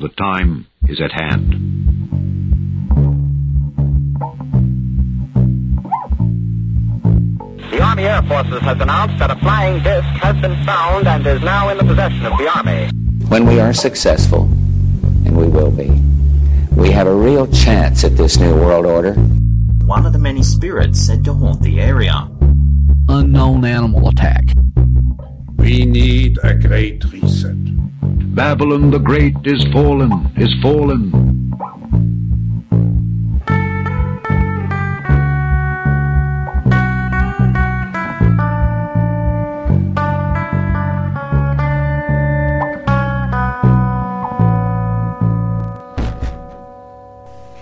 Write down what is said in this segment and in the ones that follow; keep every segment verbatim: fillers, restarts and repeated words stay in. The time is at hand. The Army Air Forces has announced that a flying disc has been found and is now in the possession of the Army. When we are successful, and we will be, we have a real chance at this new world order. One of the many spirits said to haunt the area. Unknown animal attack. We need a great reset. Babylon the Great is fallen, is fallen.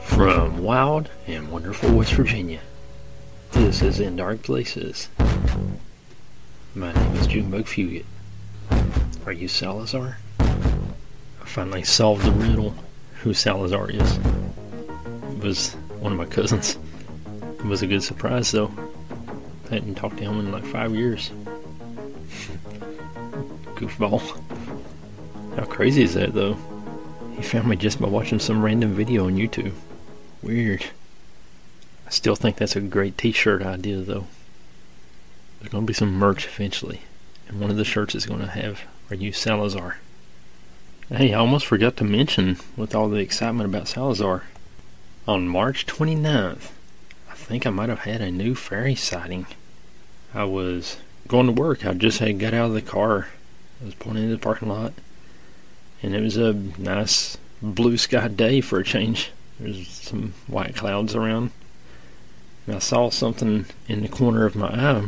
From wild and wonderful West Virginia, this is In Dark Places. My name is Junebug Fugit. Are you Salazar? I finally solved the riddle who Salazar is. It was one of my cousins. It was a good surprise, though. I hadn't talked to him in like five years. Goofball. How crazy is that, though? He found me just by watching some random video on YouTube. Weird. I still think that's a great t-shirt idea, though. There's going to be some merch eventually, and one of the shirts is going to have Are You Salazar? Hey, I almost forgot to mention, with all the excitement about Salazar, on March twenty-ninth, I think I might have had a new fairy sighting. I was going to work. I just had got out of the car. I was pulling into the parking lot, and it was a nice blue sky day for a change. There's some white clouds around, and I saw something in the corner of my eye,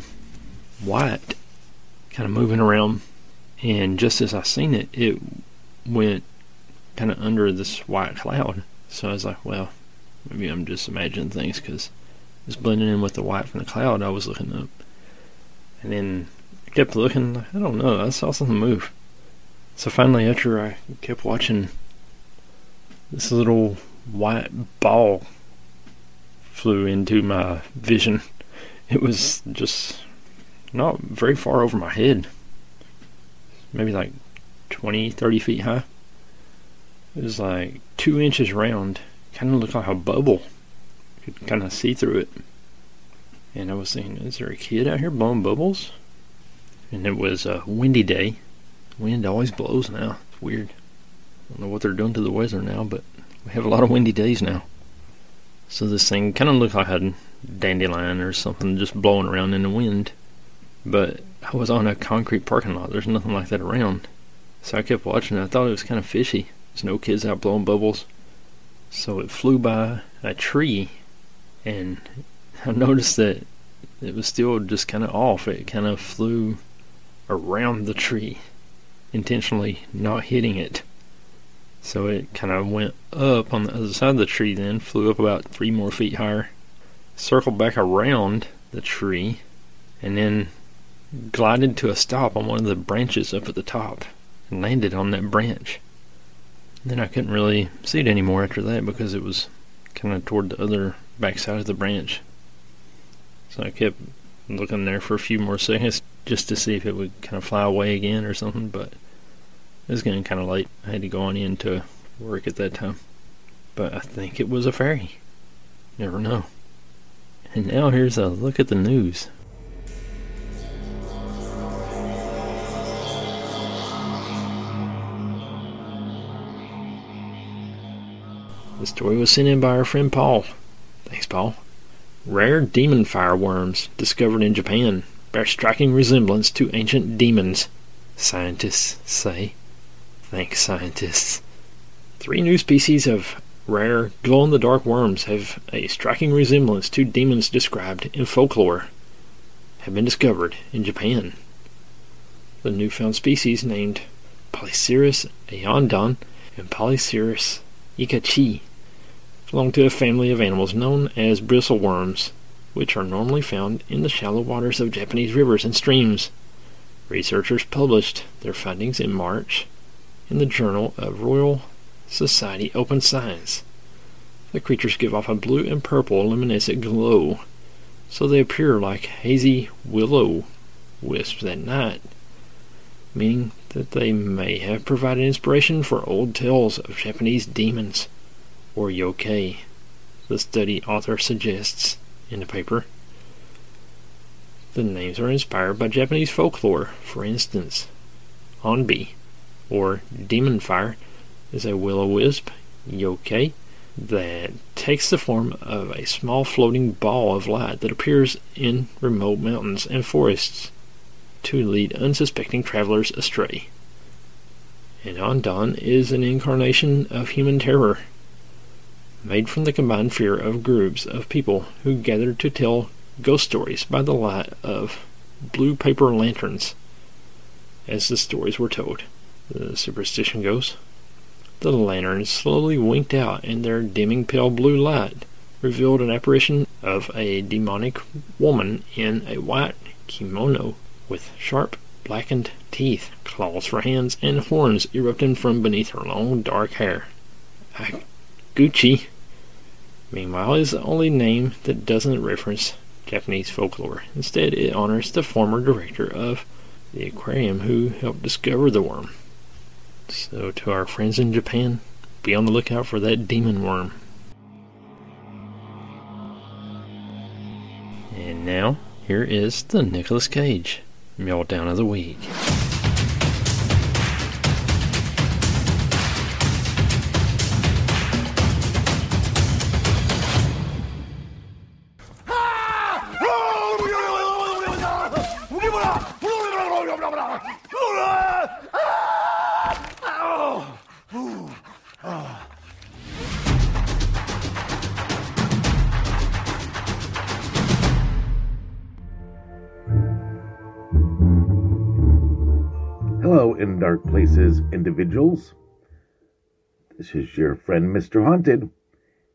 white, kind of moving around, and just as I seen it, it went kind of under this white cloud. So I was like, well, maybe I'm just imagining things, because it's blending in with the white from the cloud I was looking up. And then I kept looking, I don't know, I saw something move. So finally, after I kept watching, this little white ball flew into my vision. It was just not very far over my head, maybe like twenty, thirty feet high. It was like two inches round, kind of looked like a bubble. You could kind of see through it. And I was thinking, is there a kid out here blowing bubbles? And it was a windy day. Wind always blows now. It's weird. I don't know what they're doing to the weather now, but we have a lot of windy days now. So this thing kind of looked like a dandelion or something just blowing around in the wind. But I was on a concrete parking lot. There's nothing like that around. So I kept watching it. I thought it was kind of fishy. There's no kids out blowing bubbles. So it flew by a tree, and I noticed that it was still just kind of off. It kind of flew around the tree, intentionally not hitting it. So it kind of went up on the other side of the tree then, flew up about three more feet higher, circled back around the tree, and then glided to a stop on one of the branches up at the top and landed on that branch. Then I couldn't really see it anymore after that because it was kind of toward the other backside of the branch. So I kept looking there for a few more seconds just to see if it would kind of fly away again or something, but it was getting kind of late. I had to go on in to work at that time. But I think it was a fairy. Never know. And now here's a look at the news. The story was sent in by our friend Paul. Thanks, Paul. Rare demon fireworms discovered in Japan bear striking resemblance to ancient demons, scientists say. Thanks, scientists. Three new species of rare glow-in-the-dark worms have a striking resemblance to demons described in folklore have been discovered in Japan. The newfound species, named Polyceris ayondon and Polycerus ikachi, belong to a family of animals known as bristleworms, which are normally found in the shallow waters of Japanese rivers and streams. Researchers published their findings in March in the Journal of Royal Society Open Science. The creatures give off a blue and purple luminescent glow, so they appear like hazy willow wisps at night, meaning that they may have provided inspiration for old tales of Japanese demons, or yokai, the study author suggests in the paper. The names are inspired by Japanese folklore. For instance, Onbi, or demon fire, is a will-o-wisp yokai that takes the form of a small floating ball of light that appears in remote mountains and forests to lead unsuspecting travelers astray. And Ondon is an incarnation of human terror, made from the combined fear of groups of people who gather to tell ghost stories by the light of blue paper lanterns. As the stories were told, the superstition goes, the lanterns slowly winked out, and their dimming pale blue light revealed an apparition of a demonic woman in a white kimono with sharp, blackened teeth, claws for hands, and horns erupting from beneath her long, dark hair. Ikachi, meanwhile, is the only name that doesn't reference Japanese folklore. Instead, it honors the former director of the aquarium who helped discover the worm. So, to our friends in Japan, be on the lookout for that demon worm. And now, here is the Nicolas Cage Meltdown of the Week. Hello, In Dark Places individuals. This is your friend, Mister Haunted.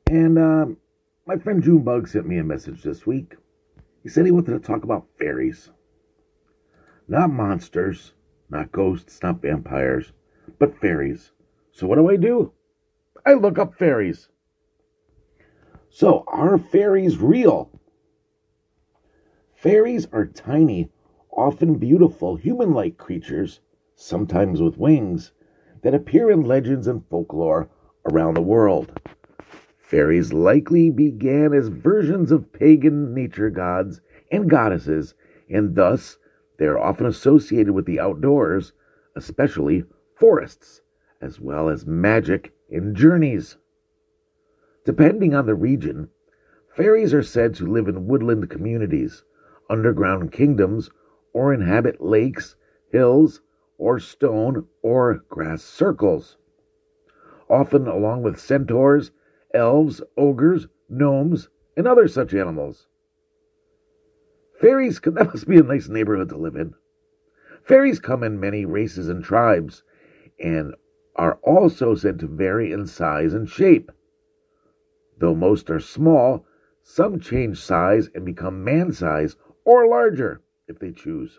And uh, my friend Junebug sent me a message this week. He said he wanted to talk about fairies. Not monsters, not ghosts, not vampires, but fairies. So what do I do? I look up fairies. So, are fairies real? Fairies are tiny, often beautiful, human-like creatures, sometimes with wings, that appear in legends and folklore around the world. Fairies likely began as versions of pagan nature gods and goddesses, and thus they are often associated with the outdoors, especially forests, as well as magic and journeys. Depending on the region, fairies are said to live in woodland communities, underground kingdoms, or inhabit lakes, hills, or stone or grass circles. Often along with centaurs, elves, ogres, gnomes, and other such animals. Fairies, that must be a nice neighborhood to live in. Fairies come in many races and tribes, and are also said to vary in size and shape. Though most are small, some change size and become man-size or larger, if they choose.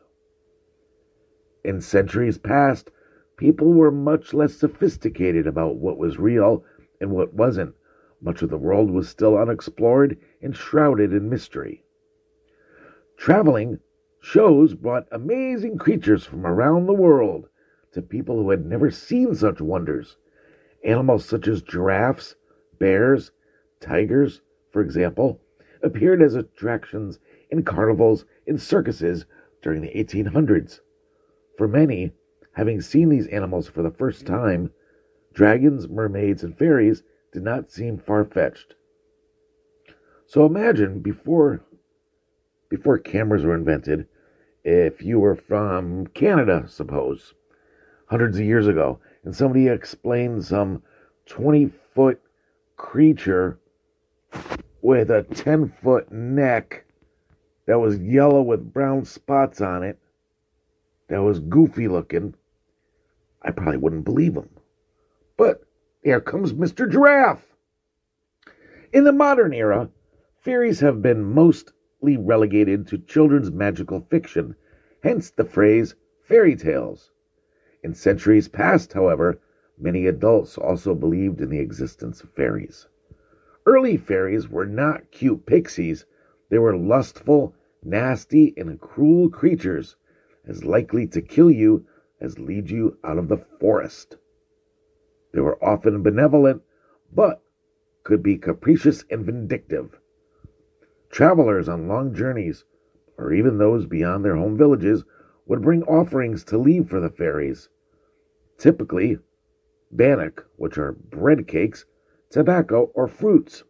In centuries past, people were much less sophisticated about what was real and what wasn't. Much of the world was still unexplored and shrouded in mystery. Traveling shows brought amazing creatures from around the world to people who had never seen such wonders. Animals such as giraffes, bears, tigers, for example, appeared as attractions in carnivals and circuses during the eighteen hundreds. For many, having seen these animals for the first time, dragons, mermaids, and fairies did not seem far-fetched. So imagine, before before cameras were invented, if you were from Canada, suppose, hundreds of years ago, and somebody explained some twenty-foot creature with a ten-foot neck that was yellow with brown spots on it, that was goofy looking, I probably wouldn't believe him. But here comes Mister Giraffe. In the modern era, fairies have been mostly relegated to children's magical fiction, hence the phrase fairy tales. In centuries past, however, many adults also believed in the existence of fairies. Early fairies were not cute pixies. They were lustful, nasty, and cruel creatures, as likely to kill you as lead you out of the forest. They were often benevolent, but could be capricious and vindictive. Travelers on long journeys, or even those beyond their home villages, would bring offerings to leave for the fairies. Typically, bannock, which are bread cakes, tobacco, or fruits.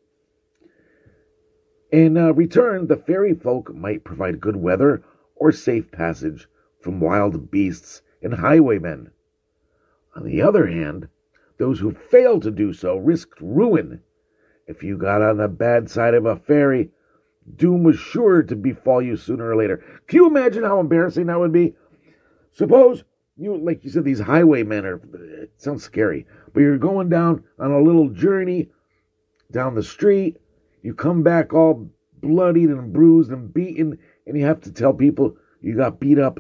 In uh, return, the fairy folk might provide good weather or safe passage from wild beasts and highwaymen. On the other hand, those who failed to do so risked ruin. If you got on the bad side of a fairy, doom was sure to befall you sooner or later. Can you imagine how embarrassing that would be? Suppose, you like you said, these highwaymen are, it sounds scary, but you're going down on a little journey down the street. You come back all bloodied and bruised and beaten, and you have to tell people you got beat up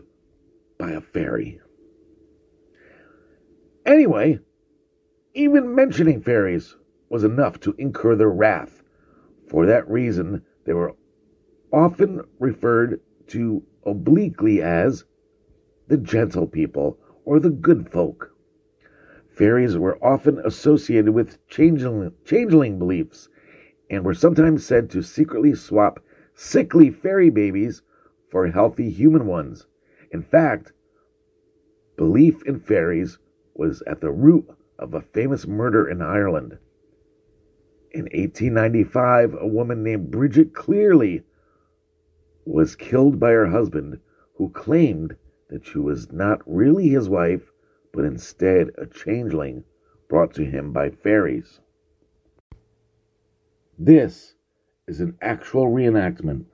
by a fairy. Anyway, even mentioning fairies was enough to incur their wrath. For that reason, they were often referred to obliquely as the gentle people or the good folk. Fairies were often associated with changeling, changeling beliefs and were sometimes said to secretly swap sickly fairy babies for healthy human ones. In fact, belief in fairies was at the root of a famous murder in Ireland. In eighteen ninety-five, a woman named Bridget Clearly was killed by her husband, who claimed that she was not really his wife, but instead a changeling brought to him by fairies. This is an actual reenactment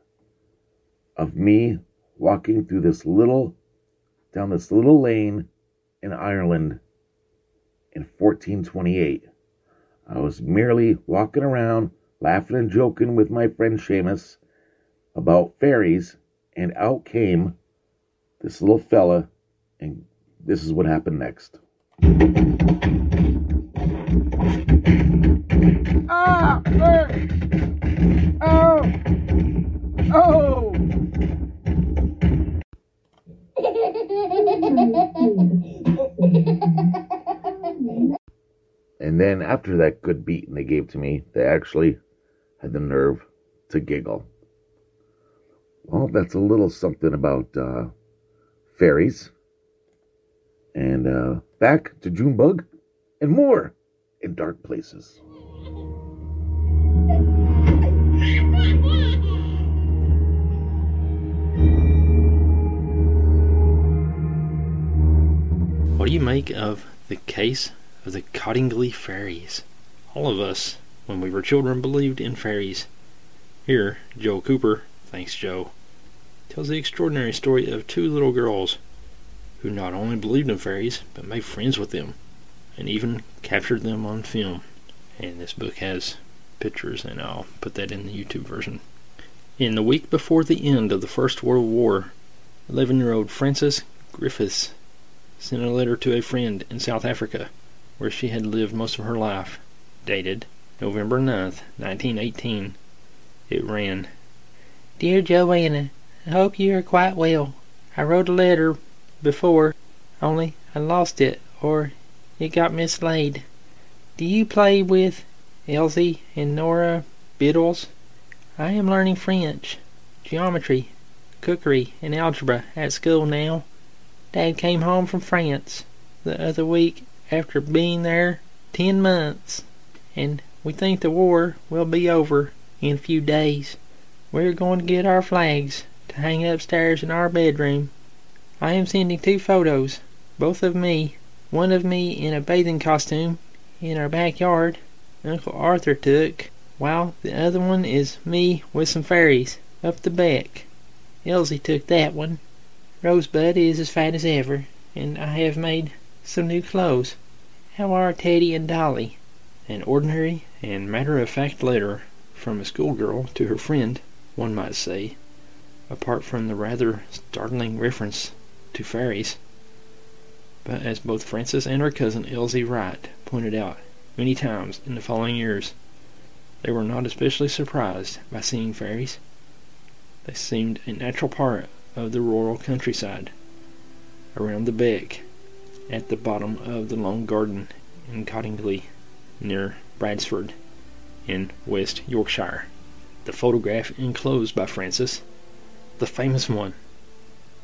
of me walking through this little, down this little lane in Ireland in fourteen twenty-eight. I was merely walking around, laughing and joking with my friend Seamus about fairies, and out came this little fella, and this is what happened next. Ah! Oh! Oh! And then after that good beating they gave to me, they actually had the nerve to giggle. Well, that's a little something about uh, fairies. And uh, back to Junebug and more in Dark Places. What do you make of the case of the Cottingley fairies? All of us, when we were children, believed in fairies. Here, Joel Cooper, thanks Joe, tells the extraordinary story of two little girls who not only believed in fairies, but made friends with them, and even captured them on film. And this book has pictures, and I'll put that in the YouTube version. In the week before the end of the First World War, eleven-year-old Frances Griffiths sent a letter to a friend in South Africa, where she had lived most of her life, dated November ninth, nineteen eighteen. It ran, "Dear Joanna, I hope you are quite well. I wrote a letter before, only I lost it, or it got mislaid. Do you play with Elsie and Nora Biddles? I am learning French, geometry, cookery, and algebra at school now. Dad came home from France the other week after being there ten months, and we think the war will be over in a few days. We're going to get our flags to hang upstairs in our bedroom. I am sending two photos, both of me, one of me in a bathing costume in our backyard Uncle Arthur took, while the other one is me with some fairies up the Beck. Elsie took that one. Rosebud is as fat as ever, and I have made some new clothes. How are Teddy and Dolly?" An ordinary and matter-of-fact letter from a schoolgirl to her friend, one might say, apart from the rather startling reference to fairies. But as both Frances and her cousin Elsie Wright pointed out many times in the following years, they were not especially surprised by seeing fairies. They seemed a natural part of the rural countryside around the Beck at the bottom of the Long Garden in Cottingley, near Bradford, in West Yorkshire. The photograph enclosed by Frances, the famous one,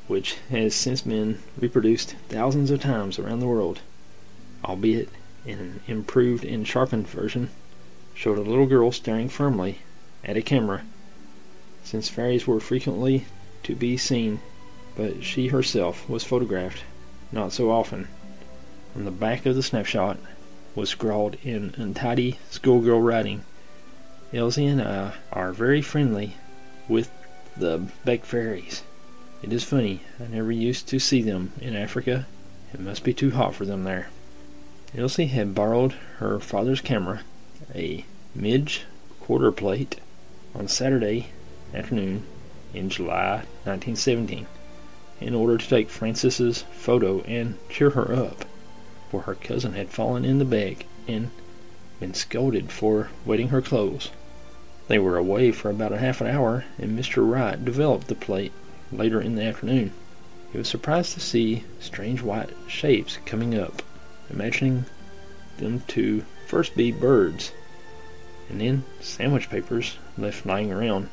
which has since been reproduced thousands of times around the world, albeit in an improved and sharpened version, showed a little girl staring firmly at a camera, since fairies were frequently to be seen, but she herself was photographed not so often. On the back of the snapshot was scrawled in untidy schoolgirl writing, "Elsie and I are very friendly with the Beck fairies. It is funny, I never used to see them in Africa. It must be too hot for them there." Elsie had borrowed her father's camera, a midge quarter plate, on Saturday afternoon in July nineteen seventeen, in order to take Frances's photo and cheer her up, for her cousin had fallen in the bag and been scolded for wetting her clothes. They were away for about a half an hour, and Mister Wright developed the plate later in the afternoon. He was surprised to see strange white shapes coming up, imagining them to first be birds, and then sandwich papers left lying around.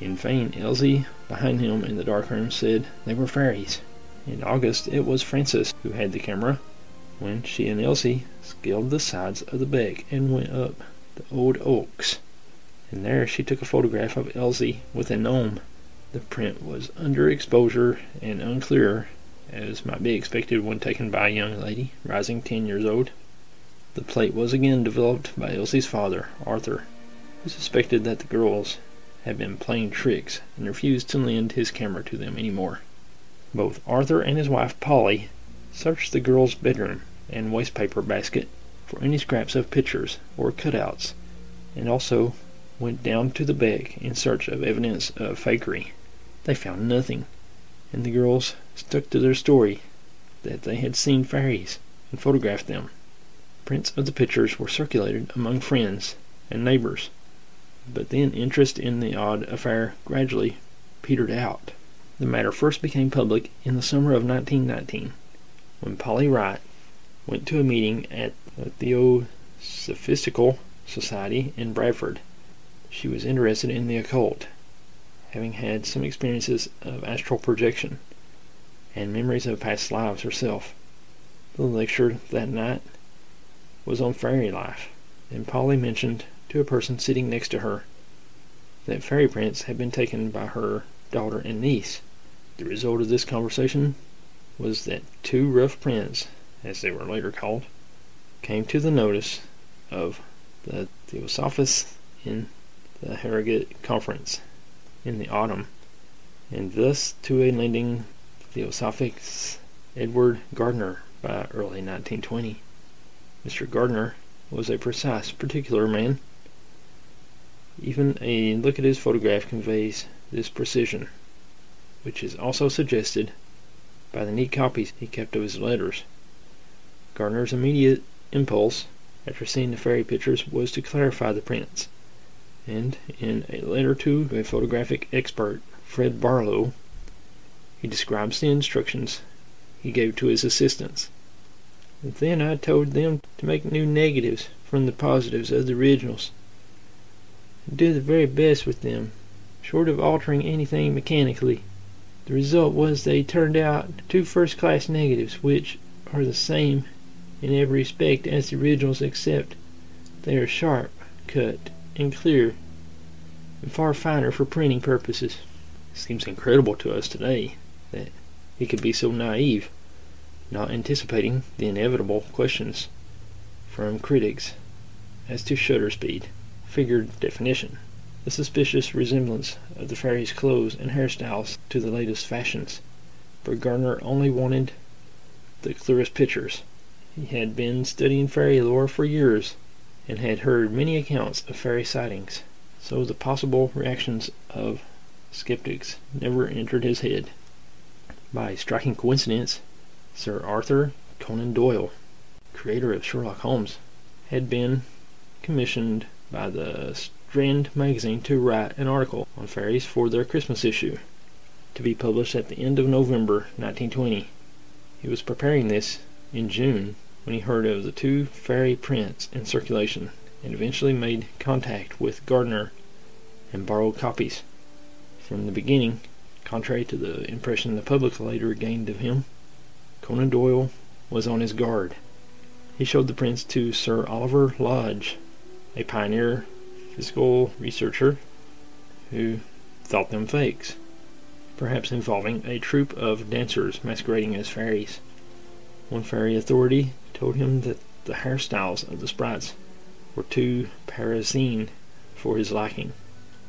In vain, Elsie, behind him in the dark room, said they were fairies. In August, it was Frances who had the camera, when she and Elsie scaled the sides of the Beck and went up the old oaks, and there she took a photograph of Elsie with a gnome. The print was under exposure and unclear, as might be expected when taken by a young lady rising ten years old. The plate was again developed by Elsie's father, Arthur, who suspected that the girls had been playing tricks and refused to lend his camera to them any more. Both Arthur and his wife, Polly, searched the girls' bedroom and wastepaper basket for any scraps of pictures or cutouts, and also went down to the Beck in search of evidence of fakery. They found nothing, and the girls stuck to their story that they had seen fairies and photographed them. Prints of the pictures were circulated among friends and neighbors, but then interest in the odd affair gradually petered out. The matter first became public in the summer of nineteen nineteen, when Polly Wright went to a meeting at the Theosophical Society in Bradford. She was interested in the occult, having had some experiences of astral projection and memories of past lives herself. The lecture that night was on fairy life, and Polly mentioned to a person sitting next to her that fairy prints had been taken by her daughter and niece. The result of this conversation was that two rough prints, as they were later called, came to the notice of the Theosophists in the Harrogate Conference in the autumn, and thus to a lending Theosophics Edward Gardner by early nineteen twenty. Mister Gardner was a precise, particular man. Even a look at his photograph conveys this precision, which is also suggested by the neat copies he kept of his letters. Gardner's immediate impulse after seeing the fairy pictures was to clarify the prints, and in a letter to a photographic expert, Fred Barlow, he describes the instructions he gave to his assistants. "And then I told them to make new negatives from the positives of the originals, and do the very best with them, short of altering anything mechanically. The result was they turned out two first-class negatives, which are the same in every respect as the originals, except they are sharp, cut, and clear, and far finer for printing purposes." It seems incredible to us today that he could be so naive, not anticipating the inevitable questions from critics as to shutter speed, figure definition, the suspicious resemblance of the fairies' clothes and hairstyles to the latest fashions. But Gardner only wanted the clearest pictures. He had been studying fairy lore for years, and had heard many accounts of fairy sightings, so the possible reactions of skeptics never entered his head. By a striking coincidence, Sir Arthur Conan Doyle, creator of Sherlock Holmes, had been commissioned by the Strand Magazine to write an article on fairies for their Christmas issue, to be published at the end of November nineteen twenty. He was preparing this in June when he heard of the two fairy prints in circulation, and eventually made contact with Gardner and borrowed copies. From the beginning, contrary to the impression the public later gained of him, Conan Doyle was on his guard. He showed the prints to Sir Oliver Lodge, a pioneer physical researcher who thought them fakes, perhaps involving a troupe of dancers masquerading as fairies. One fairy authority told him that the hairstyles of the sprites were too Parisian for his liking.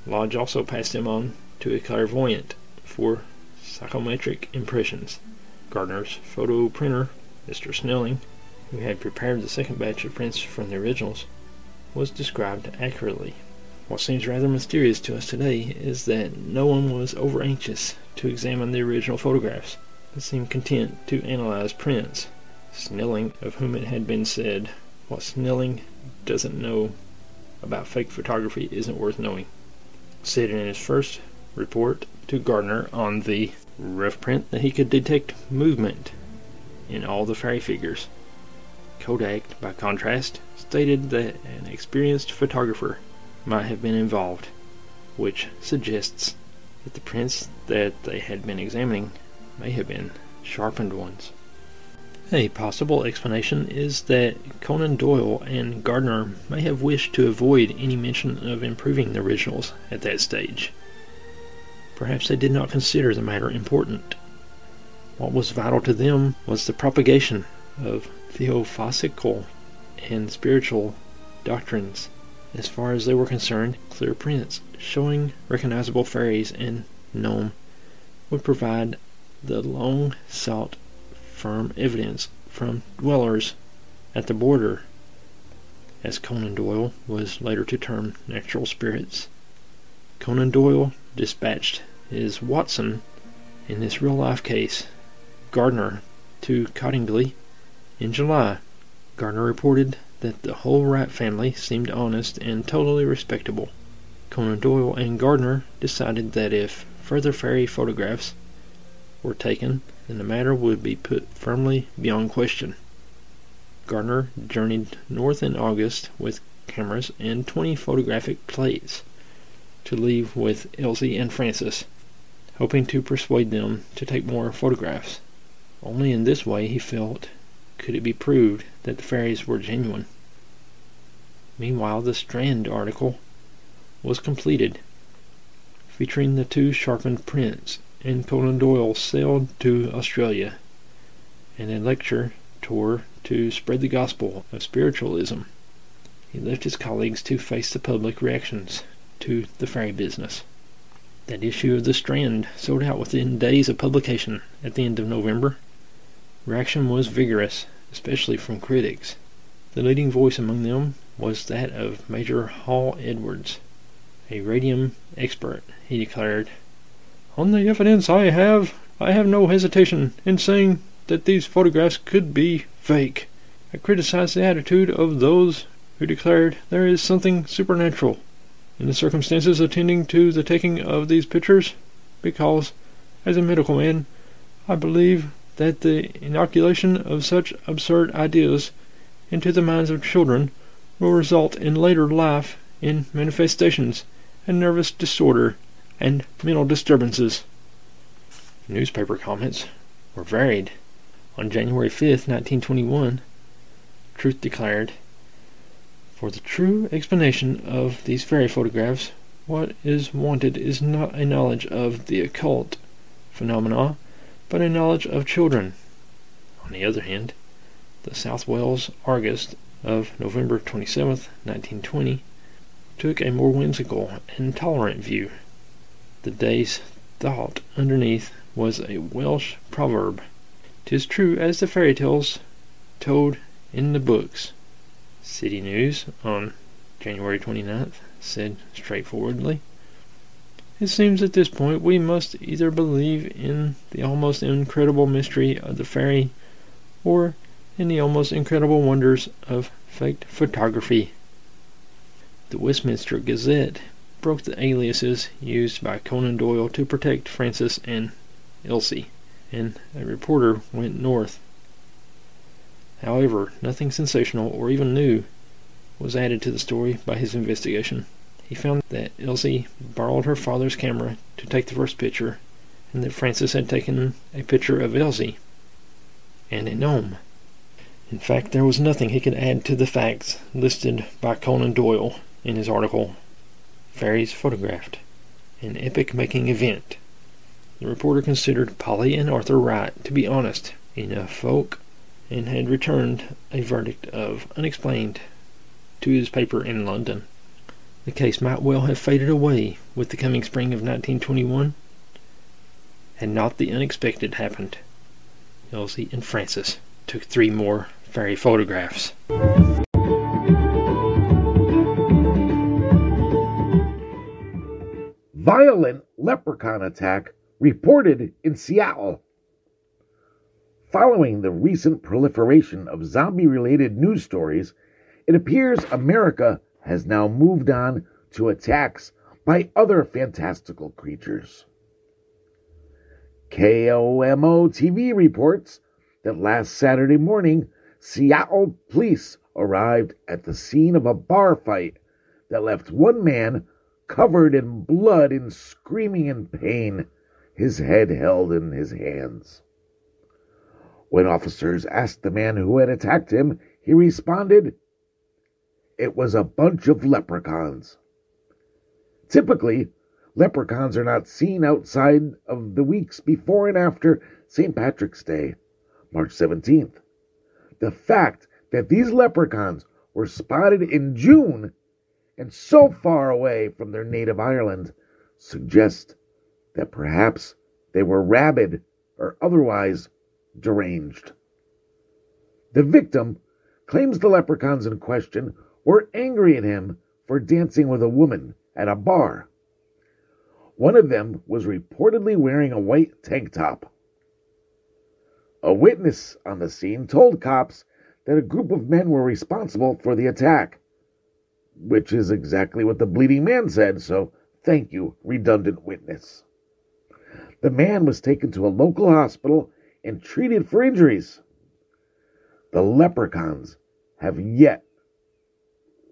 Lodge also passed him on to a clairvoyant for psychometric impressions, Gardner's photo printer, Mister Snelling, who had prepared the second batch of prints from the originals, was described accurately. What seems rather mysterious to us today is that no one was over anxious to examine the original photographs, but seemed content to analyze prints. Snelling, of whom it had been said, "What Snelling doesn't know about fake photography isn't worth knowing," said in his first report to Gardner on the rough print that he could detect movement in all the fairy figures. Kodak, by contrast, stated that an experienced photographer might have been involved, which suggests that the prints that they had been examining may have been sharpened ones. A possible explanation is that Conan Doyle and Gardner may have wished to avoid any mention of improving the originals at that stage. Perhaps they did not consider the matter important. What was vital to them was the propagation of theosophical and spiritual doctrines. As far as they were concerned, clear prints showing recognizable fairies and gnome would provide the long-sought firm evidence from dwellers at the border, as Conan Doyle was later to term natural spirits. Conan Doyle dispatched his Watson in this real-life case, Gardner, to Cottingley in July. Gardner reported that the whole Wright family seemed honest and totally respectable. Conan Doyle and Gardner decided that if further fairy photographs were taken, then the matter would be put firmly beyond question. Gardner journeyed north in August with cameras and twenty photographic plates to leave with Elsie and Frances, hoping to persuade them to take more photographs. Only in this way, he felt, could it be proved that the fairies were genuine. Meanwhile, the Strand article was completed, featuring the two sharpened prints, and Conan Doyle sailed to Australia and a lecture tour to spread the gospel of spiritualism. He left his colleagues to face the public reactions to the fairy business. That issue of the Strand sold out within days of publication at the end of November. Reaction was vigorous, especially from critics. The leading voice among them was that of Major Hall Edwards, a radium expert. He declared, "On the evidence I have, I have no hesitation in saying that these photographs could be fake. I criticize the attitude of those who declared there is something supernatural in the circumstances attending to the taking of these pictures, because, as a medical man, I believe that the inoculation of such absurd ideas into the minds of children will result in later life in manifestations and nervous disorder and mental disturbances." Newspaper comments were varied. On January fifth, nineteen twenty-one, Truth declared, "For the true explanation of these fairy photographs, what is wanted is not a knowledge of the occult phenomena, but a knowledge of children." On the other hand, the South Wales Argus of November twenty-seventh, nineteen twenty, took a more whimsical and tolerant view. The day's thought underneath was a Welsh proverb, "'Tis true as the fairy tales told in the books." City News on January twenty-ninth said straightforwardly, "It seems at this point we must either believe in the almost incredible mystery of the fairy or in the almost incredible wonders of faked photography." The Westminster Gazette broke the aliases used by Conan Doyle to protect Frances and Elsie, and a reporter went north. However, nothing sensational or even new was added to the story by his investigation. He found that Elsie borrowed her father's camera to take the first picture, and that Frances had taken a picture of Elsie and a gnome. In fact, there was nothing he could add to the facts listed by Conan Doyle in his article, Fairies Photographed, an epoch-making event. The reporter considered Polly and Arthur Wright to be honest enough folk, and had returned a verdict of unexplained to his paper in London. The case might well have faded away with the coming spring of nineteen twenty-one, had not the unexpected happened. Elsie and Frances took three more fairy photographs. Violent leprechaun attack reported in Seattle. Following the recent proliferation of zombie-related news stories, it appears America has now moved on to attacks by other fantastical creatures. K O M O T V reports that last Saturday morning, Seattle police arrived at the scene of a bar fight that left one man covered in blood and screaming in pain, his head held in his hands. When officers asked the man who had attacked him, he responded, "It was a bunch of leprechauns." Typically, leprechauns are not seen outside of the weeks before and after Saint Patrick's Day, March seventeenth. The fact that these leprechauns were spotted in June and so far away from their native Ireland suggests that perhaps they were rabid or otherwise deranged. The victim claims the leprechauns in question were angry at him for dancing with a woman at a bar. One of them was reportedly wearing a white tank top. A witness on the scene told cops that a group of men were responsible for the attack, which is exactly what the bleeding man said, so thank you, redundant witness. The man was taken to a local hospital and treated for injuries. The leprechauns have yet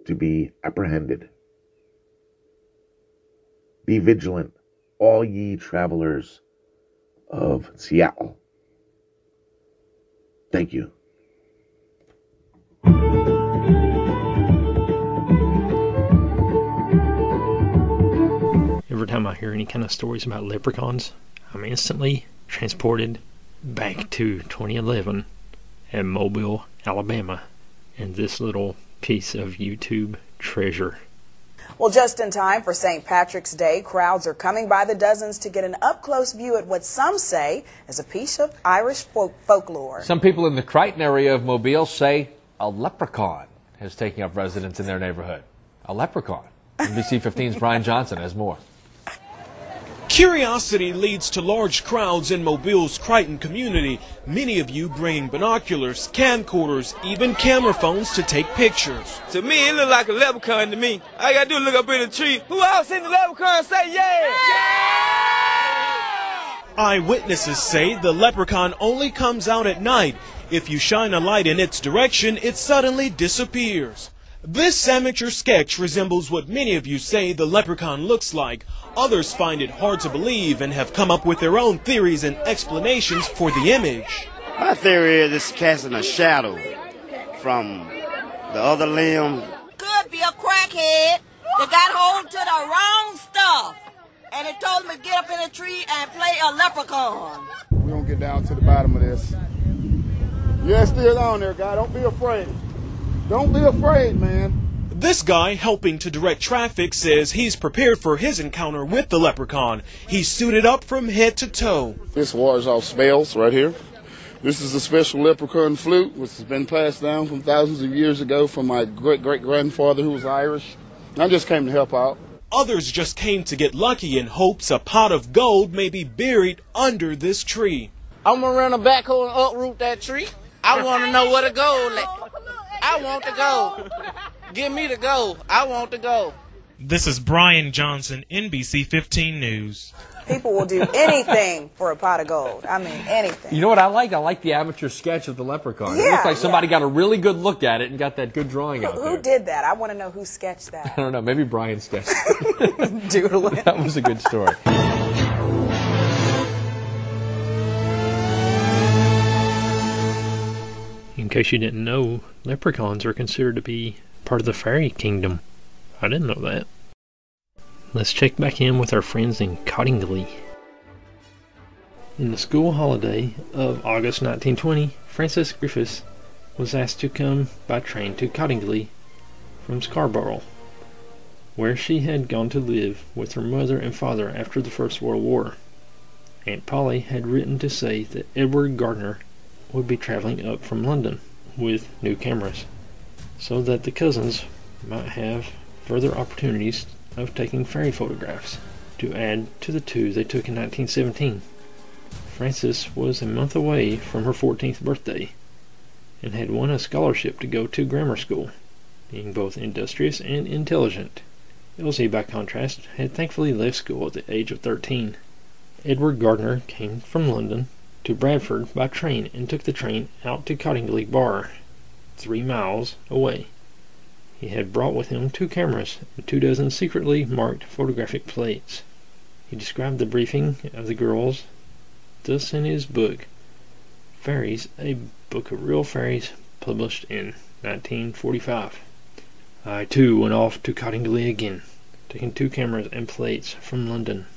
to be apprehended. Be vigilant, all ye travelers of Seattle. Thank you. Every time I hear any kind of stories about leprechauns, I'm instantly transported back to twenty eleven at Mobile, Alabama, and this little piece of YouTube treasure. Well, just in time for Saint Patrick's Day, crowds are coming by the dozens to get an up-close view at what some say is a piece of Irish folk- folklore. Some people in the Crichton area of Mobile say a leprechaun has taken up residence in their neighborhood. A leprechaun. N B C fifteen's Brian Johnson has more. Curiosity leads to large crowds in Mobile's Crichton community, many of you bringing binoculars, camcorders, even camera phones to take pictures. To me, it looked like a leprechaun to me. I got to look up in a tree. Who else seen the leprechaun say yeah? Yeah! Eyewitnesses say the leprechaun only comes out at night. If you shine a light in its direction, it suddenly disappears. This amateur sketch resembles what many of you say the leprechaun looks like. Others find it hard to believe and have come up with their own theories and explanations for the image. My theory is it's casting a shadow from the other limb. Could be a crackhead that got hold to the wrong stuff, and it told him to get up in a tree and play a leprechaun. We're going to get down to the bottom of this. Yeah, it's still on there, guy. Don't be afraid. Don't be afraid, man. This guy, helping to direct traffic, says he's prepared for his encounter with the leprechaun. He's suited up from head to toe. This wars off spells right here. This is a special leprechaun flute, which has been passed down from thousands of years ago from my great-great-grandfather, who was Irish. I just came to help out. Others just came to get lucky in hopes a pot of gold may be buried under this tree. I'm going to run a backhoe and uproot that tree. I want to know where the gold is. I want to go. Give me the go. I want to go. This is Brian Johnson, N B C fifteen News. People will do anything for a pot of gold. I mean, anything. You know what I like? I like the amateur sketch of the leprechaun. Yeah, it looks like somebody yeah. got a really good look at it and got that good drawing who, out there. Who did that? I want to know who sketched that. I don't know. Maybe Brian sketched it. Doodling. That was a good story. In case you didn't know, leprechauns are considered to be part of the fairy kingdom. I didn't know that. Let's check back in with our friends in Cottingley. In the school holiday of August nineteen twenty, Frances Griffiths was asked to come by train to Cottingley from Scarborough, where she had gone to live with her mother and father after the First World War. Aunt Polly had written to say that Edward Gardner would be traveling up from London with new cameras, so that the cousins might have further opportunities of taking fairy photographs to add to the two they took in nineteen seventeen. Frances was a month away from her fourteenth birthday and had won a scholarship to go to grammar school, being both industrious and intelligent. Elsie, by contrast, had thankfully left school at the age of thirteen. Edward Gardner came from London to Bradford by train and took the train out to Cottingley Bar, three miles away. He had brought with him two cameras and two dozen secretly marked photographic plates. He described the briefing of the girls thus in his book, Fairies, a Book of Real Fairies, published in nineteen forty-five. I, too, went off to Cottingley again, taking two cameras and plates from London,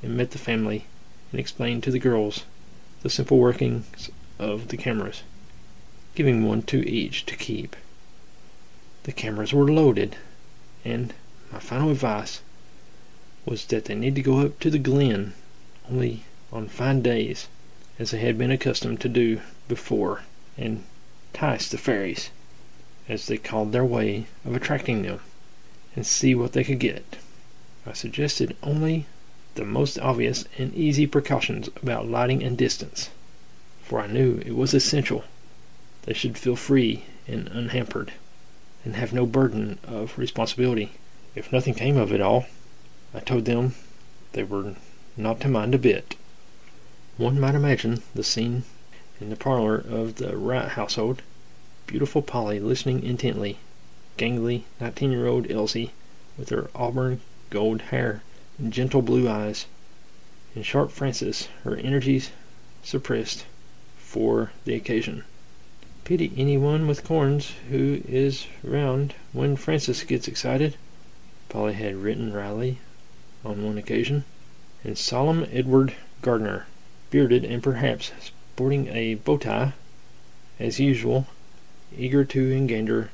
and met the family and explained to the girls the simple workings of the cameras, giving one to each to keep. The cameras were loaded, and my final advice was that they need to go up to the Glen only on fine days, as they had been accustomed to do before, and tice the fairies, as they called their way of attracting them, and see what they could get. I suggested only the most obvious and easy precautions about lighting and distance, for I knew it was essential they should feel free and unhampered, and have no burden of responsibility. If nothing came of it all, I told them they were not to mind a bit. One might imagine the scene in the parlor of the Wright household, beautiful Polly listening intently, gangly nineteen-year-old Elsie with her auburn gold hair and gentle blue eyes, and sharp Frances, her energies suppressed for the occasion. Pity anyone with corns who is round when Frances gets excited, Polly had written wryly on one occasion, and solemn Edward Gardner, bearded and perhaps sporting a bow tie, as usual, eager to engender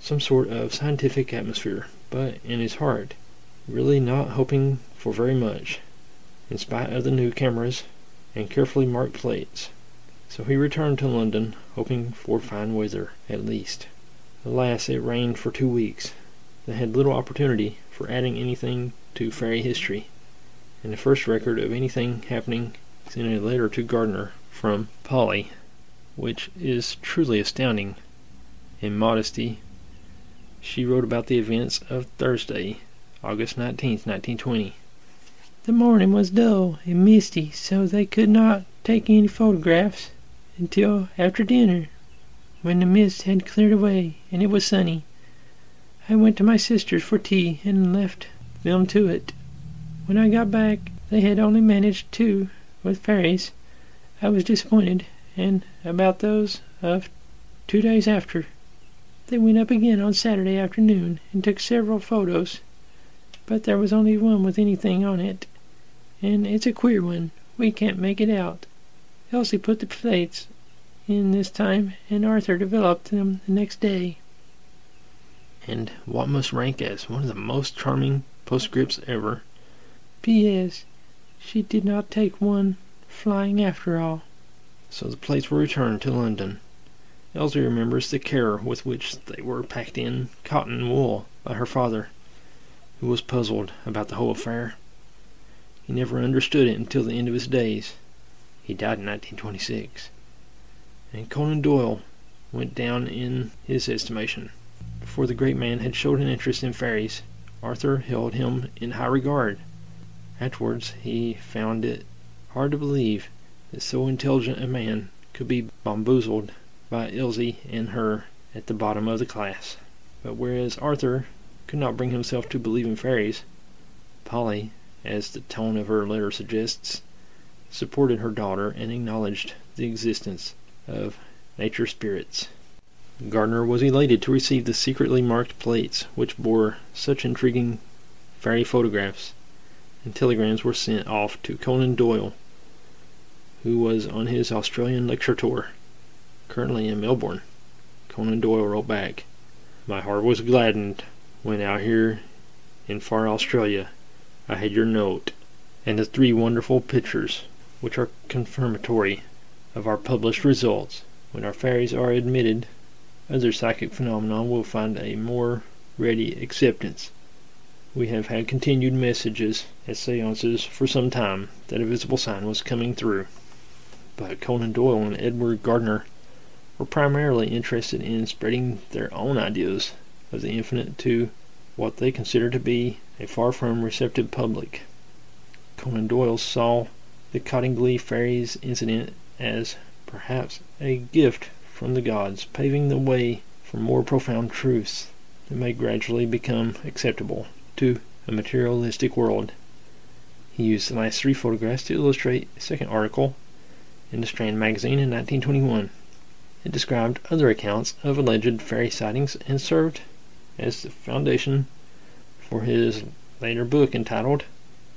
some sort of scientific atmosphere, but in his heart, really not hoping for very much, in spite of the new cameras and carefully marked plates. So he returned to London, hoping for fine weather, at least. Alas, it rained for two weeks. They had little opportunity for adding anything to fairy history, and the first record of anything happening is in a letter to Gardner from Polly, which is truly astounding. In modesty, she wrote about the events of Thursday, August nineteenth, nineteen twenty. The morning was dull and misty, so they could not take any photographs until after dinner, when the mist had cleared away and it was sunny. I went to my sister's for tea and left them to it. When I got back, they had only managed two with fairies. I was disappointed, and about those of two days after. They went up again on Saturday afternoon and took several photos, but there was only one with anything on it, and it's a queer one. We can't make it out. Elsie put the plates in this time, and Arthur developed them the next day. And what must rank as one of the most charming postscripts ever. P S She did not take one flying after all. So the plates were returned to London. Elsie remembers the care with which they were packed in cotton wool by her father, who was puzzled about the whole affair. He never understood it until the end of his days. He died in nineteen twenty-six, and Conan Doyle went down in his estimation. Before the great man had showed an interest in fairies, Arthur held him in high regard. Afterwards he found it hard to believe that so intelligent a man could be bamboozled by Elsie and her at the bottom of the class. But whereas Arthur could not bring himself to believe in fairies, Polly, as the tone of her letter suggests, supported her daughter and acknowledged the existence of nature spirits. Gardner was elated to receive the secretly marked plates which bore such intriguing fairy photographs, and telegrams were sent off to Conan Doyle, who was on his Australian lecture tour, currently in Melbourne. Conan Doyle wrote back, "My heart was gladdened when out here in far Australia I had your note and the three wonderful pictures which are confirmatory of our published results. When our fairies are admitted, other psychic phenomena will find a more ready acceptance. We have had continued messages at seances for some time that a visible sign was coming through." But Conan Doyle and Edward Gardner were primarily interested in spreading their own ideas of the infinite to what they considered to be a far from receptive public. Conan Doyle saw the Cottingley fairies incident as perhaps a gift from the gods, paving the way for more profound truths that may gradually become acceptable to a materialistic world. He used the last three photographs to illustrate a second article in the Strand Magazine in nineteen twenty-one. It described other accounts of alleged fairy sightings and served as the foundation for his later book entitled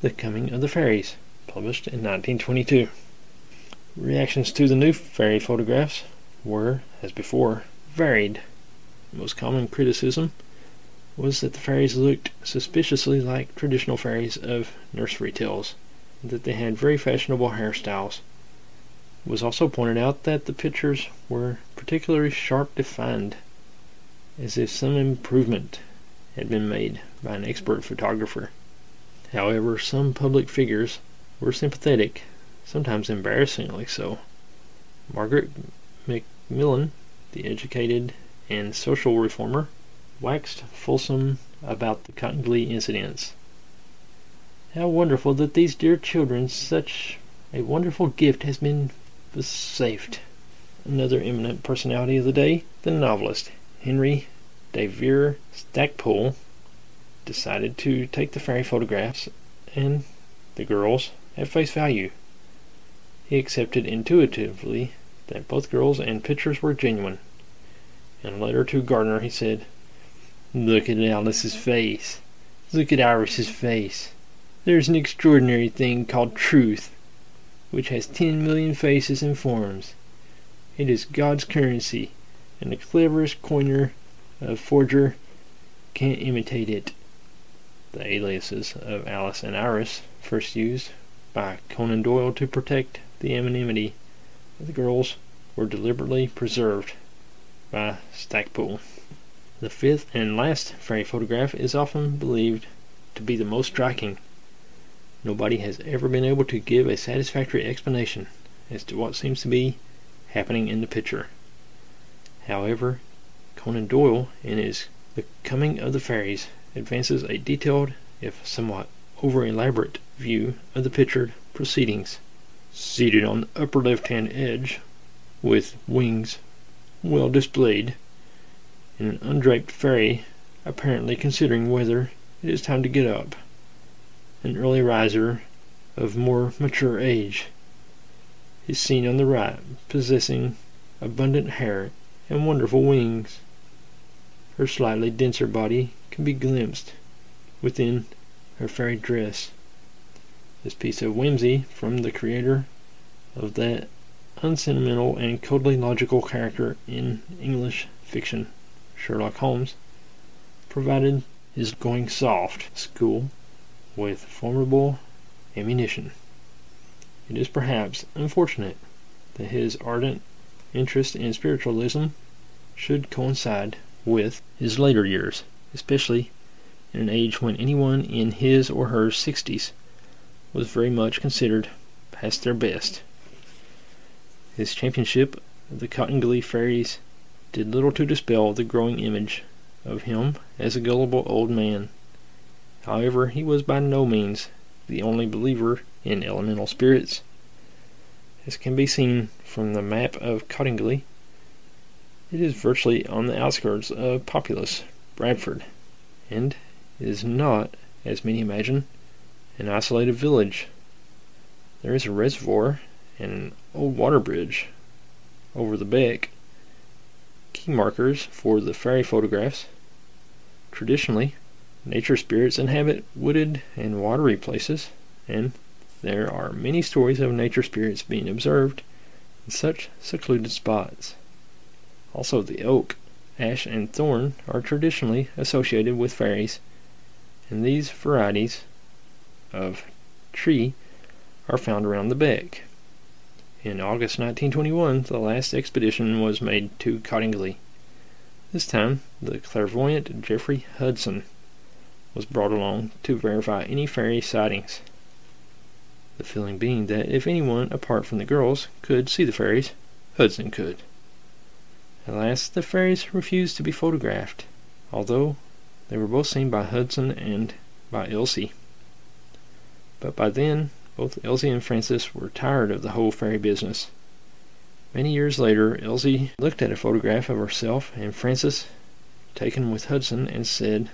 The Coming of the Fairies, published in nineteen twenty-two. Reactions to the new fairy photographs were, as before, varied. The most common criticism was that the fairies looked suspiciously like traditional fairies of nursery tales, and that they had very fashionable hairstyles. It was also pointed out that the pictures were particularly sharp defined, as if some improvement had been made by an expert photographer. However, some public figures were sympathetic, sometimes embarrassingly so. Margaret Macmillan, the educated and social reformer, waxed fulsome about the Cottingley incidents. "How wonderful that these dear children, such a wonderful gift has been vouchsafed." Another eminent personality of the day, the novelist Henry de Vere Stackpole, decided to take the fairy photographs and the girls at face value. He accepted intuitively that both girls and pictures were genuine. In a letter to Gardner he said, "Look at Alice's face. Look at Iris's face. There's an extraordinary thing called truth, which has ten million faces and forms. It is God's currency, and the cleverest coiner of forger can't imitate it." The aliases of Alice and Iris, first used by Conan Doyle to protect the anonymity of the girls, were deliberately preserved by Stackpole. The fifth and last fairy photograph is often believed to be the most striking. Nobody has ever been able to give a satisfactory explanation as to what seems to be happening in the picture. However, Conan Doyle, in his The Coming of the Fairies, advances a detailed, if somewhat over-elaborate, view of the pictured proceedings. "Seated on the upper left-hand edge, with wings well displayed, and an undraped fairy apparently considering whether it is time to get up, an early riser of more mature age, is seen on the right, possessing abundant hair and wonderful wings. Her slightly denser body can be glimpsed within her fairy dress." This piece of whimsy from the creator of that unsentimental and coldly logical character in English fiction, Sherlock Holmes, provided his going soft school with formidable ammunition. It is perhaps unfortunate that his ardent interest in spiritualism should coincide with his later years, especially in an age when anyone in his or her sixties was very much considered past their best. His championship of the Cottingley fairies did little to dispel the growing image of him as a gullible old man. However, he was by no means the only believer in elemental spirits, as can be seen from the map of Cottingley. It is virtually on the outskirts of populous Bradford, and is not, as many imagine, an isolated village. There is a reservoir and an old water bridge over the Beck, key markers for the fairy photographs. Traditionally, nature spirits inhabit wooded and watery places, and there are many stories of nature spirits being observed in such secluded spots. Also, the oak, ash, and thorn are traditionally associated with fairies, and these varieties of tree are found around the Beck. In August nineteen twenty-one, the last expedition was made to Cottingley. This time, the clairvoyant Geoffrey Hodson was brought along to verify any fairy sightings, the feeling being that if anyone apart from the girls could see the fairies, Hodson could. At last, the fairies refused to be photographed, although they were both seen by Hodson and by Elsie. But by then, both Elsie and Frances were tired of the whole fairy business. Many years later, Elsie looked at a photograph of herself and Frances taken with Hodson and said,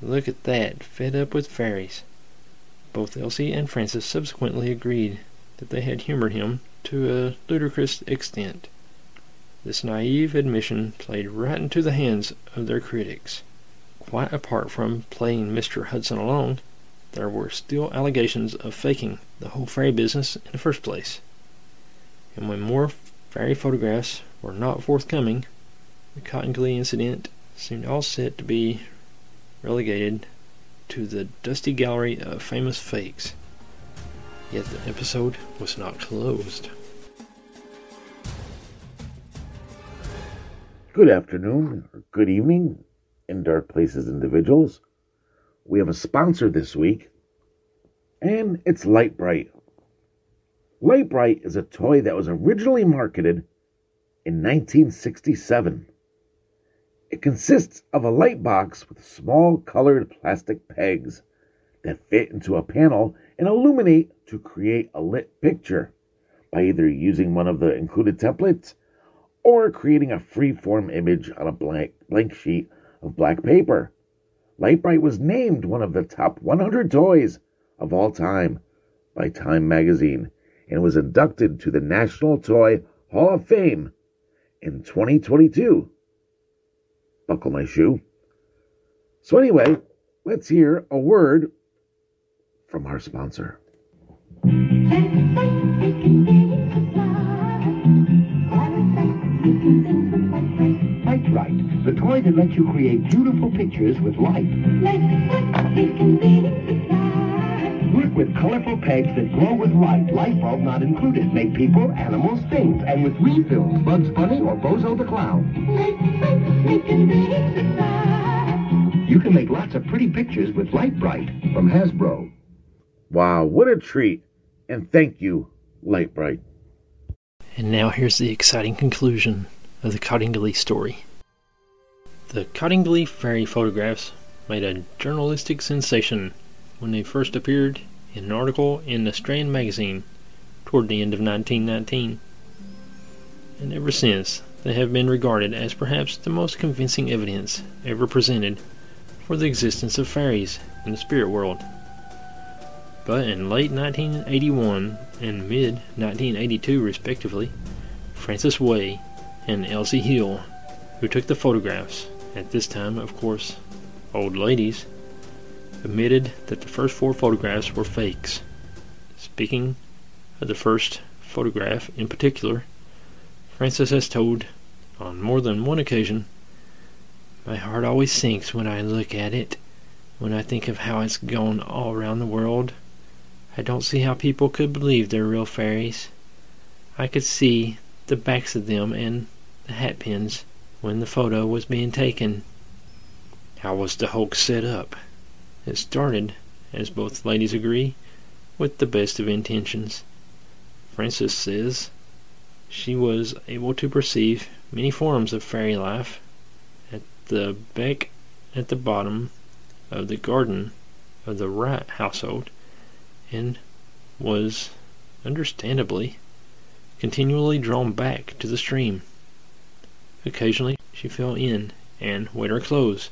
"Look at that, fed up with fairies." Both Elsie and Frances subsequently agreed that they had humored him to a ludicrous extent. This naive admission played right into the hands of their critics. Quite apart from playing Mister Hodson along, there were still allegations of faking the whole fairy business in the first place. And when more fairy photographs were not forthcoming, the Cottingley incident seemed all set to be relegated to the dusty gallery of famous fakes. Yet the episode was not closed. Good afternoon, or good evening, In Dark Places individuals. We have a sponsor this week, and it's Lightbright. Lightbright is a toy that was originally marketed in nineteen sixty-seven. It consists of a light box with small colored plastic pegs that fit into a panel and illuminate to create a lit picture by either using one of the included templates or creating a free-form image on a blank, blank sheet of black paper. Lightbright was named one of the top one hundred toys of all time by Time magazine and was inducted to the National Toy Hall of Fame in twenty twenty-two. Buckle my shoe. So anyway, let's hear a word from our sponsor. Lightbright, the toy that lets you create beautiful pictures with light. Work with colorful pegs that glow with light, light bulb not included. Make people, animals, things, and with refills, Bugs Bunny or Bozo the Clown. You can make lots of pretty pictures with Lightbright from Hasbro. Wow, what a treat! And thank you, Lightbright. And now here's the exciting conclusion of the Cottingley story. The Cottingley fairy photographs made a journalistic sensation when they first appeared in an article in the Strand Magazine toward the end of nineteen nineteen, and ever since they have been regarded as perhaps the most convincing evidence ever presented for the existence of fairies in the spirit world. But in late nineteen eighty-one and mid-nineteen eighty-two respectively, Frances Way and Elsie Hill, who took the photographs, at this time, of course, old ladies, admitted that the first four photographs were fakes. Speaking of the first photograph in particular, Frances has told, on more than one occasion, "My heart always sinks when I look at it, when I think of how it's gone all around the world. I don't see how people could believe they're real fairies. I could see the backs of them and the hat pins when the photo was being taken. How was the hoax set up? It started, as both ladies agree, with the best of intentions." Frances says she was able to perceive many forms of fairy life at the Beck at the bottom of the garden of the Wright household and was, understandably, continually drawn back to the stream. Occasionally she fell in and wet her clothes,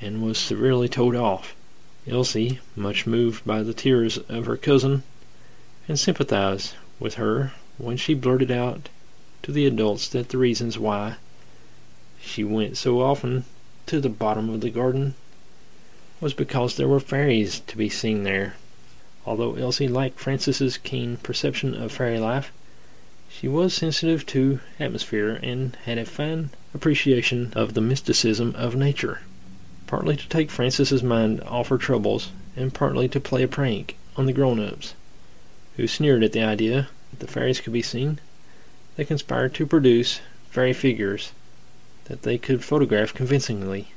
and was severely told off. Elsie, much moved by the tears of her cousin, and sympathized with her when she blurted out to the adults that the reasons why she went so often to the bottom of the garden was because there were fairies to be seen there. Although Elsie liked Frances's keen perception of fairy life, she was sensitive to atmosphere and had a fine appreciation of the mysticism of nature, partly to take Frances's mind off her troubles and partly to play a prank on the grown-ups, who sneered at the idea that the fairies could be seen. They conspired to produce fairy figures that they could photograph convincingly.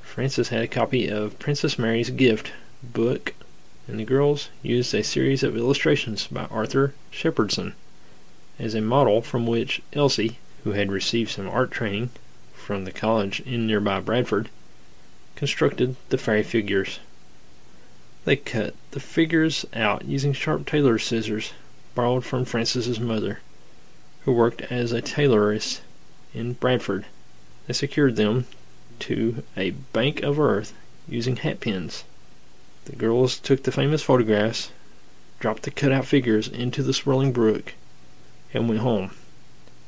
Frances had a copy of Princess Mary's Gift book, and the girls used a series of illustrations by Arthur Shepherdson as a model from which Elsie, who had received some art training from the college in nearby Bradford, constructed the fairy figures. They cut the figures out using sharp tailor's scissors borrowed from Frances's mother, who worked as a tailoress in Bradford. They secured them to a bank of earth using hat pins. The girls took the famous photographs, dropped the cut-out figures into the swirling brook, and went home.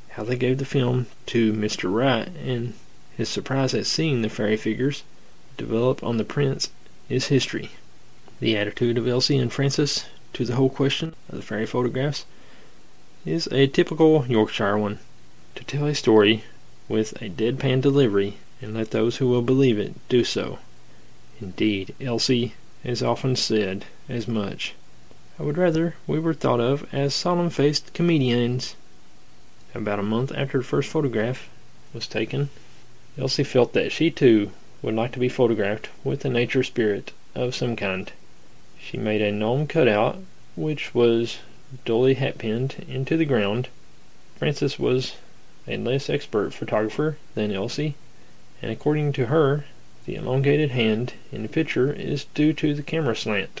How they gave the film to Mister Wright, and his surprise at seeing the fairy figures develop on the prints, is history. The attitude of Elsie and Frances to the whole question of the fairy photographs is a typical Yorkshire one: to tell a story with a deadpan delivery and let those who will believe it do so. Indeed, Elsie has often said as much. I would rather we were thought of as solemn-faced comedians. About a month after the first photograph was taken, Elsie felt that she too would like to be photographed with a nature spirit of some kind. She made a gnome cutout, which was duly hat-pinned into the ground. Frances was a less expert photographer than Elsie, and according to her, the elongated hand in the picture is due to the camera slant.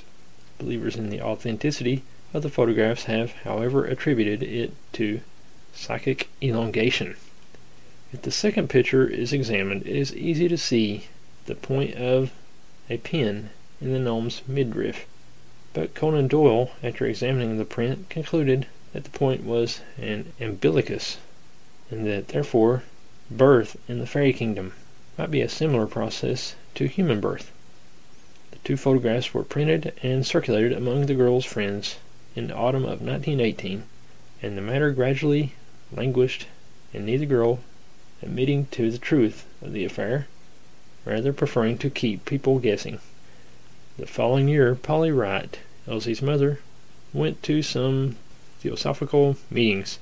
Believers in the authenticity of the photographs have, however, attributed it to psychic elongation. If the second picture is examined, it is easy to see the point of a pin in the gnome's midriff. But Conan Doyle, after examining the print, concluded that the point was an umbilicus, and that therefore birth in the fairy kingdom might be a similar process to human birth. The two photographs were printed and circulated among the girl's friends in the autumn of nineteen eighteen, and the matter gradually languished, and neither girl admitting to the truth of the affair, rather preferring to keep people guessing. The following year, Polly Wright, Elsie's mother, went to some theosophical meetings,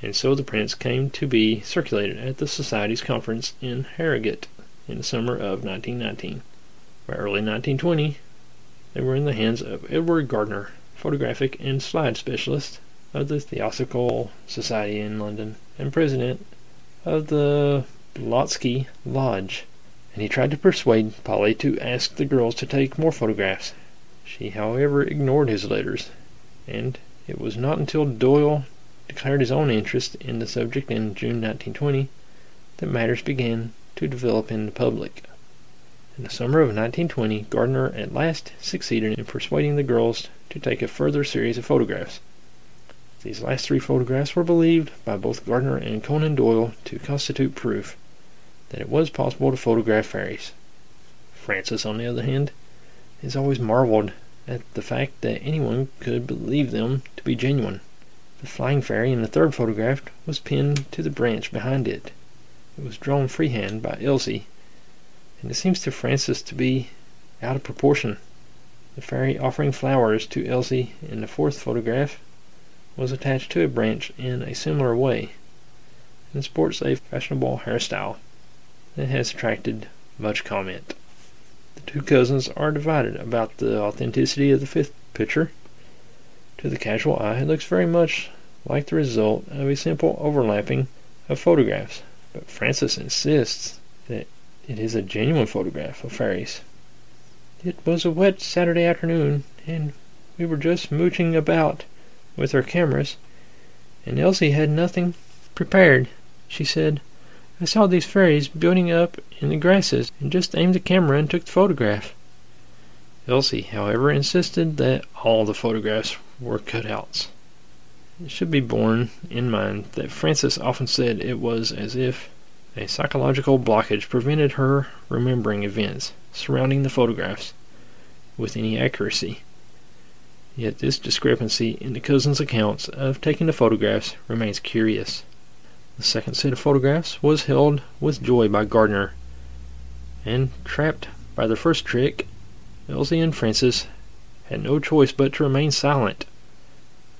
and so the prints came to be circulated at the Society's conference in Harrogate in the summer of nineteen nineteen. By early nineteen twenty, they were in the hands of Edward Gardner, photographic and slide specialist of the Theosophical Society in London and president of the Blotsky Lodge, and he tried to persuade Polly to ask the girls to take more photographs. She, however, ignored his letters, and it was not until Doyle declared his own interest in the subject in June nineteen twenty, that matters began to develop in the public. In the summer of nineteen twenty, Gardner at last succeeded in persuading the girls to take a further series of photographs. These last three photographs were believed by both Gardner and Conan Doyle to constitute proof that it was possible to photograph fairies. Frances, on the other hand, has always marveled at the fact that anyone could believe them to be genuine. The flying fairy in the third photograph was pinned to the branch behind it. It was drawn freehand by Elsie, and it seems to Frances to be out of proportion. The fairy offering flowers to Elsie in the fourth photograph was attached to a branch in a similar way, and sports a fashionable hairstyle that has attracted much comment. The two cousins are divided about the authenticity of the fifth picture. To the casual eye, it looks very much like the result of a simple overlapping of photographs, but Frances insists that it is a genuine photograph of fairies. It was a wet Saturday afternoon, and we were just mooching about with our cameras, and Elsie had nothing prepared. She said, "I saw these fairies building up in the grasses and just aimed the camera and took the photograph." Elsie, however, insisted that all the photographs were cutouts. It should be borne in mind that Frances often said it was as if a psychological blockage prevented her remembering events surrounding the photographs with any accuracy. Yet this discrepancy in the cousins' accounts of taking the photographs remains curious. The second set of photographs was held with joy by Gardner, and trapped by the first trick, Elsie and Frances had no choice but to remain silent.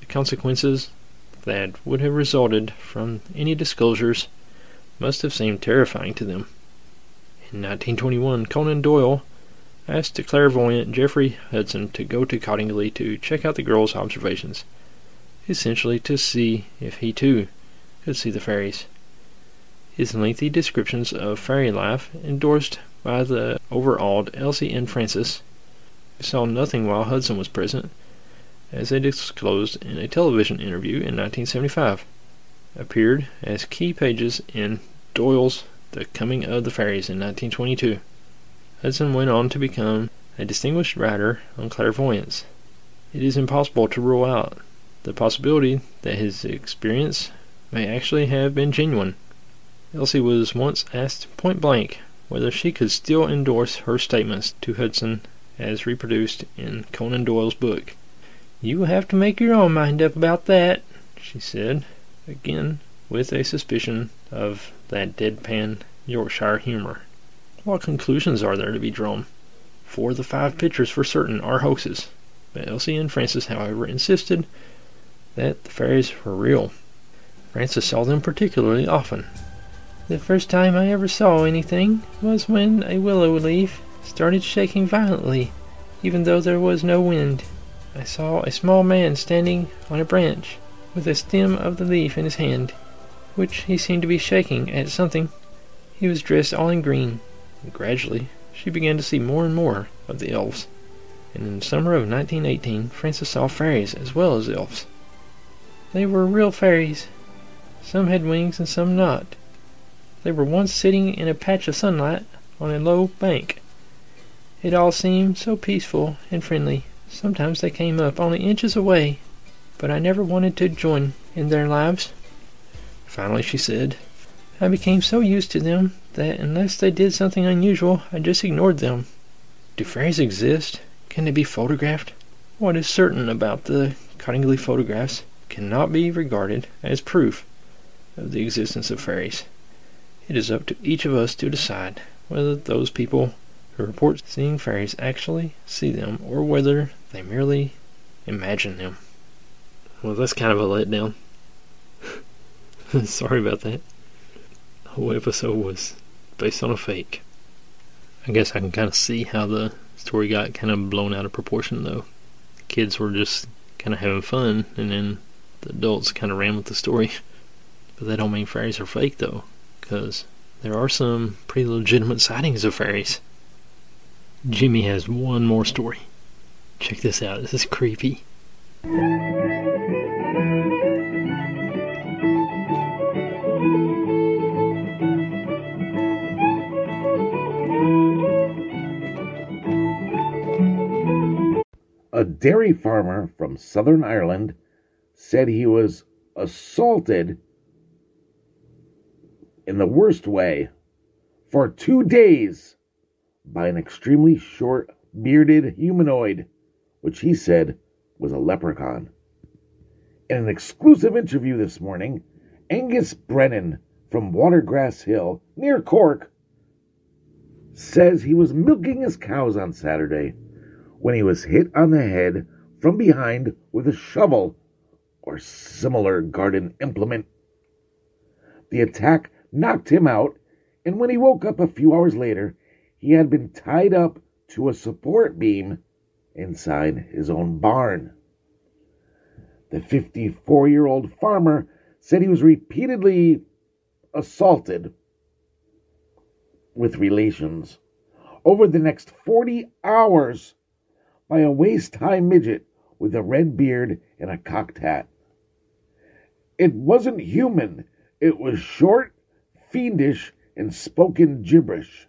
The consequences that would have resulted from any disclosures must have seemed terrifying to them. In nineteen twenty-one, Conan Doyle asked the clairvoyant Geoffrey Hodson to go to Cottingley to check out the girls' observations, essentially to see if he too could see the fairies. His lengthy descriptions of fairy life, endorsed by the overawed Elsie and Frances, saw nothing while Hodson was present, as they disclosed in a television interview in nineteen seventy-five, appeared as key pages in Doyle's The Coming of the Fairies in nineteen twenty-two. Hodson went on to become a distinguished writer on clairvoyance. It is impossible to rule out the possibility that his experience may actually have been genuine. Elsie was once asked point-blank whether she could still endorse her statements to Hodson as reproduced in Conan Doyle's book. "You will have to make your own mind up about that," she said, again with a suspicion of that deadpan Yorkshire humor. What conclusions are there to be drawn? Four of the five pictures for certain are hoaxes, but Elsie and Frances, however, insisted that the fairies were real. Frances saw them particularly often. "The first time I ever saw anything was when a willow leaf started shaking violently, even though there was no wind. I saw a small man standing on a branch with a stem of the leaf in his hand, which he seemed to be shaking at something. He was dressed all in green." Gradually, she began to see more and more of the elves, and in the summer of nineteen eighteen, Frances saw fairies as well as elves. "They were real fairies. Some had wings and some not. They were once sitting in a patch of sunlight on a low bank. It all seemed so peaceful and friendly. Sometimes they came up only inches away, but I never wanted to join in their lives." Finally she said, "I became so used to them that unless they did something unusual, I just ignored them." Do fairies exist? Can they be photographed? What is certain about the Cottingley photographs cannot be regarded as proof of the existence of fairies. It is up to each of us to decide whether those people who report seeing fairies actually see them, or whether they merely imagine them. Well, that's kind of a letdown. Sorry about that. The whole episode was based on a fake. I guess I can kind of see how the story got kind of blown out of proportion, though. The kids were just kind of having fun, and then the adults kind of ran with the story. But that don't mean fairies are fake, though, because there are some pretty legitimate sightings of fairies. Jimmy has one more story. Check this out. This is creepy. A dairy farmer from Southern Ireland said he was assaulted in the worst way for two days by an extremely short, bearded humanoid, which he said was a leprechaun. In an exclusive interview this morning, Angus Brennan from Watergrass Hill, near Cork, says he was milking his cows on Saturday when he was hit on the head from behind with a shovel or similar garden implement. The attack knocked him out, and when he woke up a few hours later, he had been tied up to a support beam inside his own barn. The fifty-four-year-old farmer said he was repeatedly assaulted with relations over the next forty hours by a waist-high midget with a red beard and a cocked hat. It wasn't human. It was short, fiendish, and spoke in gibberish.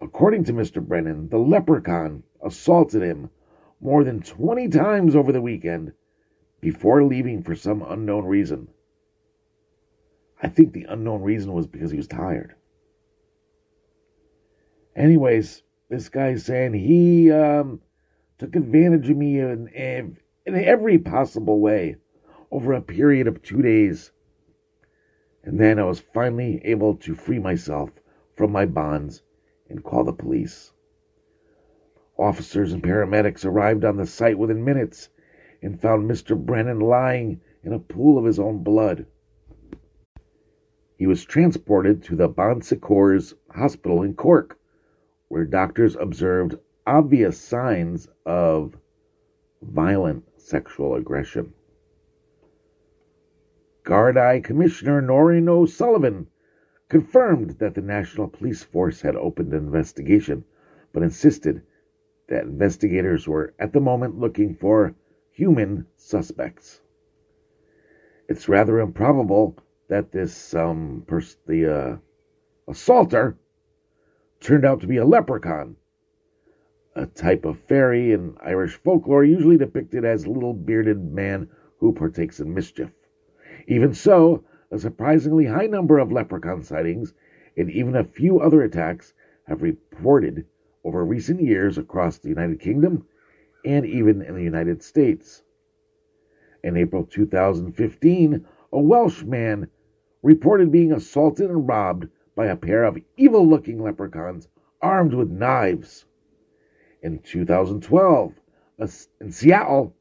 According to Mister Brennan, the leprechaun assaulted him more than twenty times over the weekend before leaving for some unknown reason. I think the unknown reason was because he was tired. Anyways, this guy's saying he um, took advantage of me in, in every possible way over a period of two days. And then I was finally able to free myself from my bonds and call the police. Officers and paramedics arrived on the site within minutes and found Mister Brennan lying in a pool of his own blood. He was transported to the Bon Secours Hospital in Cork, where doctors observed obvious signs of violent sexual aggression. Gardaí Commissioner Noreen O'Sullivan confirmed that the National Police Force had opened an investigation, but insisted that investigators were at the moment looking for human suspects. It's rather improbable that this um pers- the uh, assaulter turned out to be a leprechaun, a type of fairy in Irish folklore usually depicted as a little bearded man who partakes in mischief. Even so, a surprisingly high number of leprechaun sightings and even a few other attacks have reported over recent years across the United Kingdom and even in the United States. In April two thousand fifteen, a Welsh man reported being assaulted and robbed by a pair of evil-looking leprechauns armed with knives. In two thousand twelve, a, in Seattle,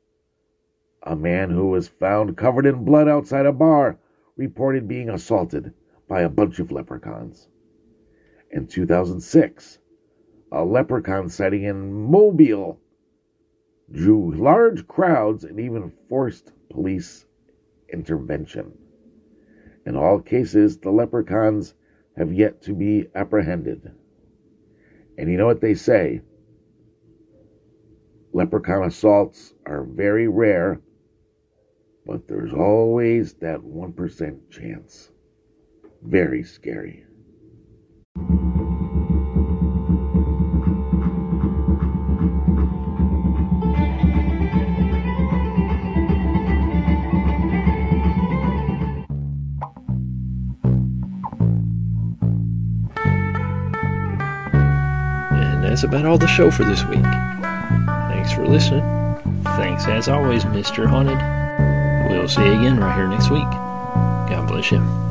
a man who was found covered in blood outside a bar reported being assaulted by a bunch of leprechauns. In two thousand six, a leprechaun sighting in Mobile drew large crowds and even forced police intervention. In all cases, the leprechauns have yet to be apprehended. And you know what they say? Leprechaun assaults are very rare, but there's always that one percent chance. Very scary. That's about all the show for this week. Thanks for listening. Thanks as always, Mister Haunted. We'll see you again right here next week. God bless you.